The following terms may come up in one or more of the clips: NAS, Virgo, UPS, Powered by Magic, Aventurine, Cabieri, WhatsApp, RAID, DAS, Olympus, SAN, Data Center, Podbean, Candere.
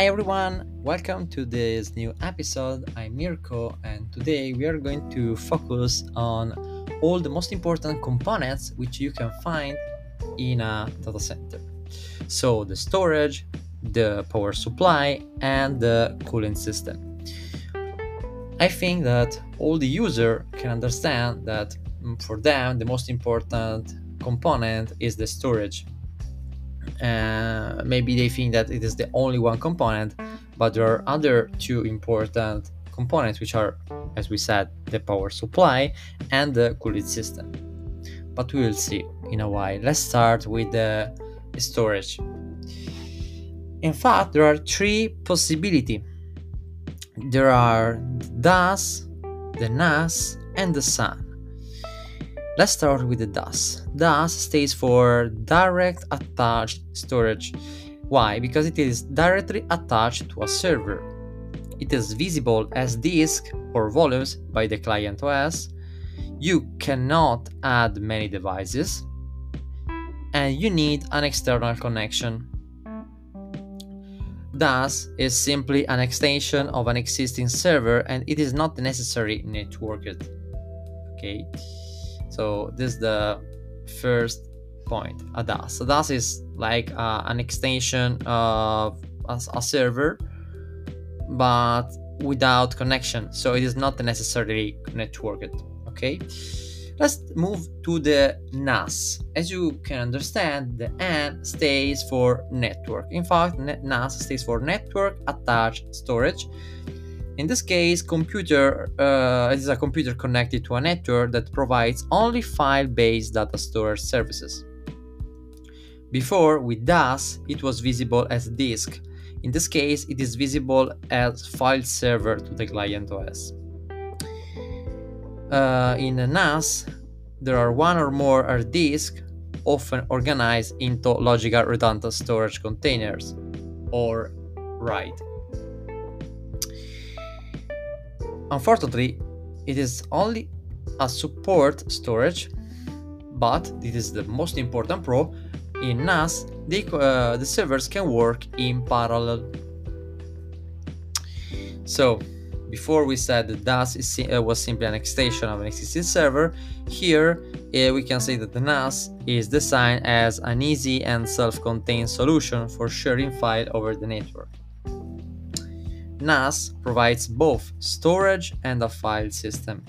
Hi everyone, welcome to this new episode. I'm Mirko and today we are going to focus on all the most important components which you can find in a data center. So the storage, the power supply and the cooling system. I think that all the user can understand that for them the most important component is the storage. Maybe they think that it is the only one component, but there are other two important components which are, as we said, the power supply and the cooling system. But we will see in a while. Let's start with the storage. In fact, there are three possibilities. There are DAS, the NAS and the SAN. Let's start with the DAS. DAS stays for Direct Attached Storage. Why? Because it is directly attached to a server. It is visible as disk or volumes by the client OS. You cannot add many devices. And you need an external connection. DAS is simply an extension of an existing server and it is not necessarily networked. Okay. So this is the first point, a DAS. A DAS is like an extension of a server, but without connection. So it is not necessarily networked, okay? Let's move to the NAS. As you can understand, the N stays for network. In fact, NAS stays for Network Attached Storage. In this case, it is a computer connected to a network that provides only file-based data storage services. Before, with DAS, it was visible as disk. In this case, it is visible as file server to the client OS. In a NAS, there are one or more hard disks, often organized into logical redundant storage containers, or RAID. Unfortunately, it is only a support storage, but this is the most important pro. In NAS, the servers can work in parallel. So, before we said that DAS was simply an extension of an existing server, here we can say that the NAS is designed as an easy and self-contained solution for sharing files over the network. NAS provides both storage and a file system,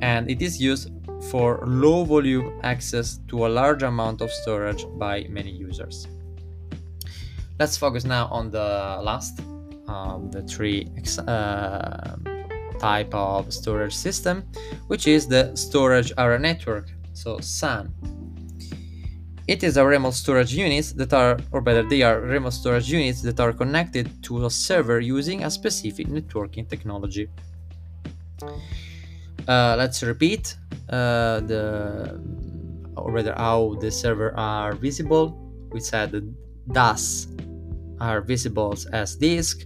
and it is used for low volume access to a large amount of storage by many users. Let's focus now on the last of the three type of storage system, which is the storage area network, so SAN. It is a remote storage units that are, or better, they are remote storage units that are connected to a server using a specific networking technology. Let's repeat how the server are visible. We said that DAS are visible as disk,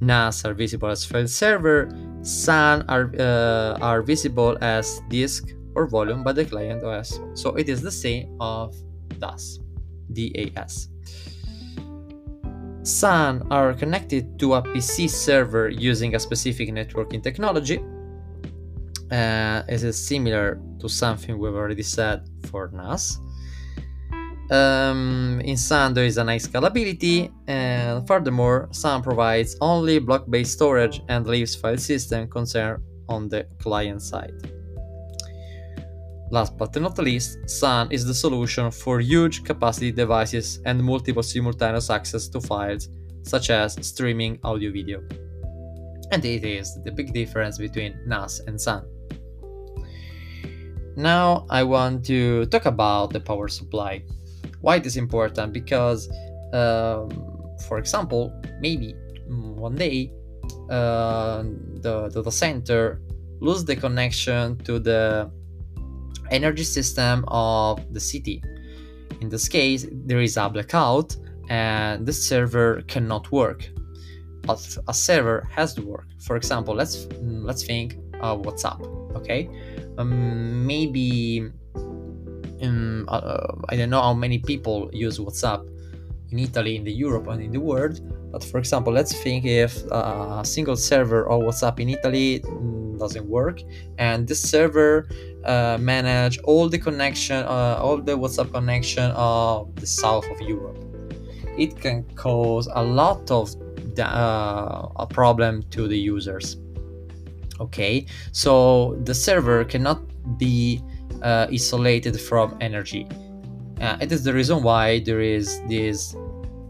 NAS are visible as file server, SAN are visible as disk or volume by the client OS. So it is the same of DAS. SAN are connected to a PC server using a specific networking technology. It is similar to something we've already said for NAS. In SAN there is a nice scalability, and furthermore SAN provides only block-based storage and leaves file system concern on the client side. Last but not least, SAN is the solution for huge capacity devices and multiple simultaneous access to files, such as streaming audio video. And it is the big difference between NAS and SAN. Now I want to talk about the power supply. Why it is important? Because, for example, maybe one day the data center loses the connection to the energy system of the city. In this case, there is a blackout and the server cannot work, but a server has to work. For example, let's think of WhatsApp, okay? I don't know how many people use WhatsApp in Italy, in the Europe and in the world, But for example, let's think if a single server of WhatsApp in Italy doesn't work, and this server manage all the connection, all the WhatsApp connection of the south of Europe. It can cause a lot of a problem to the users. Okay, so the server cannot be isolated from energy. It is the reason why there is this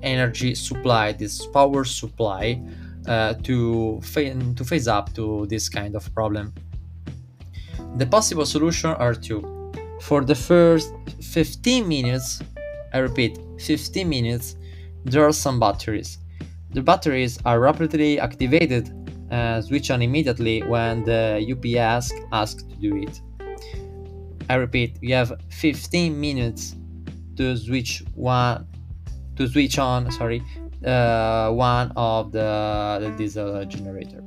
energy supply, this power supply, to face up to this kind of problem. The possible solution are two. For the first 15 minutes, I repeat, 15 minutes, there are some batteries. The batteries are rapidly activated and switch on immediately when the UPS asks to do it. I repeat, you have 15 minutes to switch on one of the diesel generator.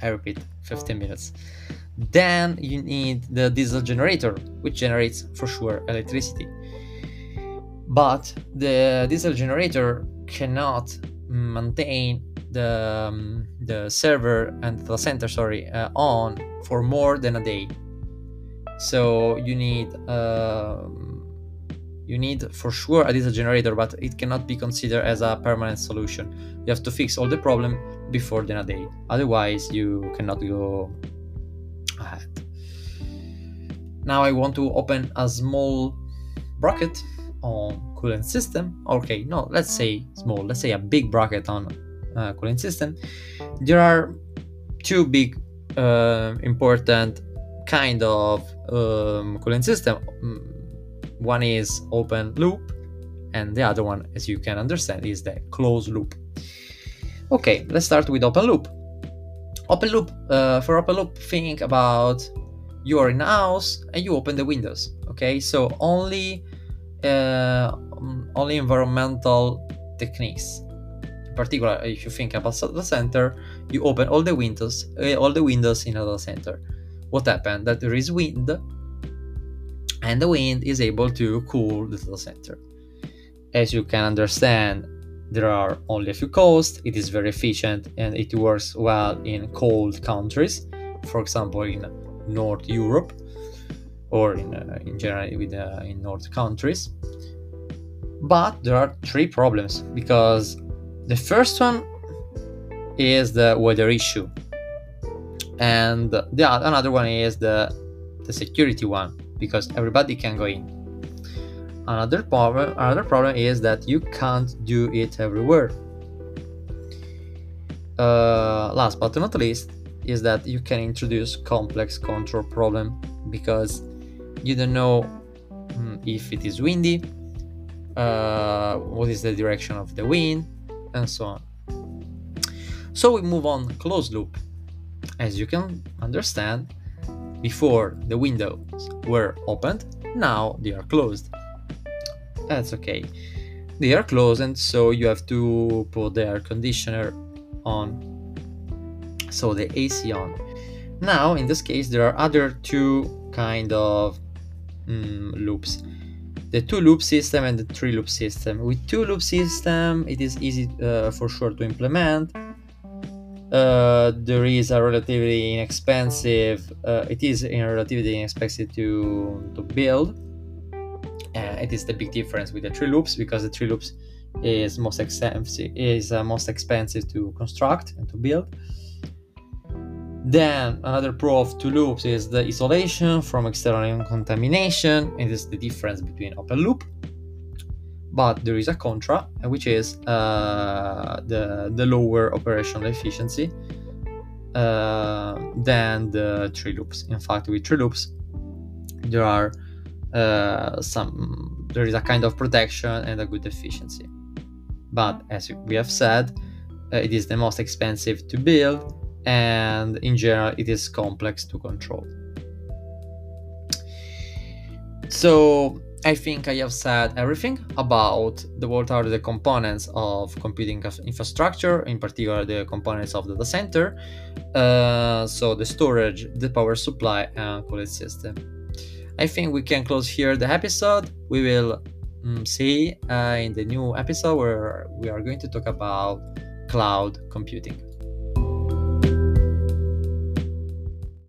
I repeat, 15 minutes. Then you need the diesel generator, which generates for sure electricity. But the diesel generator cannot maintain the server and the center, on for more than a day. So you need for sure a diesel generator, but it cannot be considered as a permanent solution. You have to fix all the problem before then a day, otherwise you cannot go ahead. Now I want to open a small bracket on cooling system. Okay, no, let's say small, let's say a big bracket on cooling system. There are two big important kind of cooling system. One is open loop, and the other one, as you can understand, is the closed loop. Okay, let's start with open loop. Open loop, for open loop, think about you are in a house and you open the windows. Okay, so only environmental techniques. In particular, if you think about the center, you open all the windows in the center. What happened? That there is wind, and the wind is able to cool the data center. As you can understand, there are only a few costs. It is very efficient and it works well in cold countries, for example in North Europe, or in general in North countries. But there are three problems, because the first one is the weather issue, and another one is the security one, because everybody can go in. Another problem is that you can't do it everywhere. Last but not least is that you can introduce complex control problem, because you don't know if it is windy, what is the direction of the wind, and so on. So we move on closed loop. As you can understand, before the windows were opened, now they are closed. That's okay. They are closed, and so you have to put the air conditioner on, so the AC on. Now, in this case, there are other two kind of loops. The two-loop system and the three-loop system. With two-loop system, it is easy for sure to implement. There is a relatively inexpensive. It is relatively inexpensive to build. It is the big difference with the three loops, because the three loops is most expensive to construct and to build. Then another pro of two loops is the isolation from external contamination. It is the difference between open loop. But there is a contra, which is the lower operational efficiency than the three loops. In fact, with three loops, there are there is a kind of protection and a good efficiency. But as we have said, it is the most expensive to build, and in general, it is complex to control. So, I think I have said everything about what are the components of computing infrastructure, in particular the components of the data center, so the storage, the power supply, and cooling system. I think we can close here the episode. We will see in the new episode where we are going to talk about cloud computing.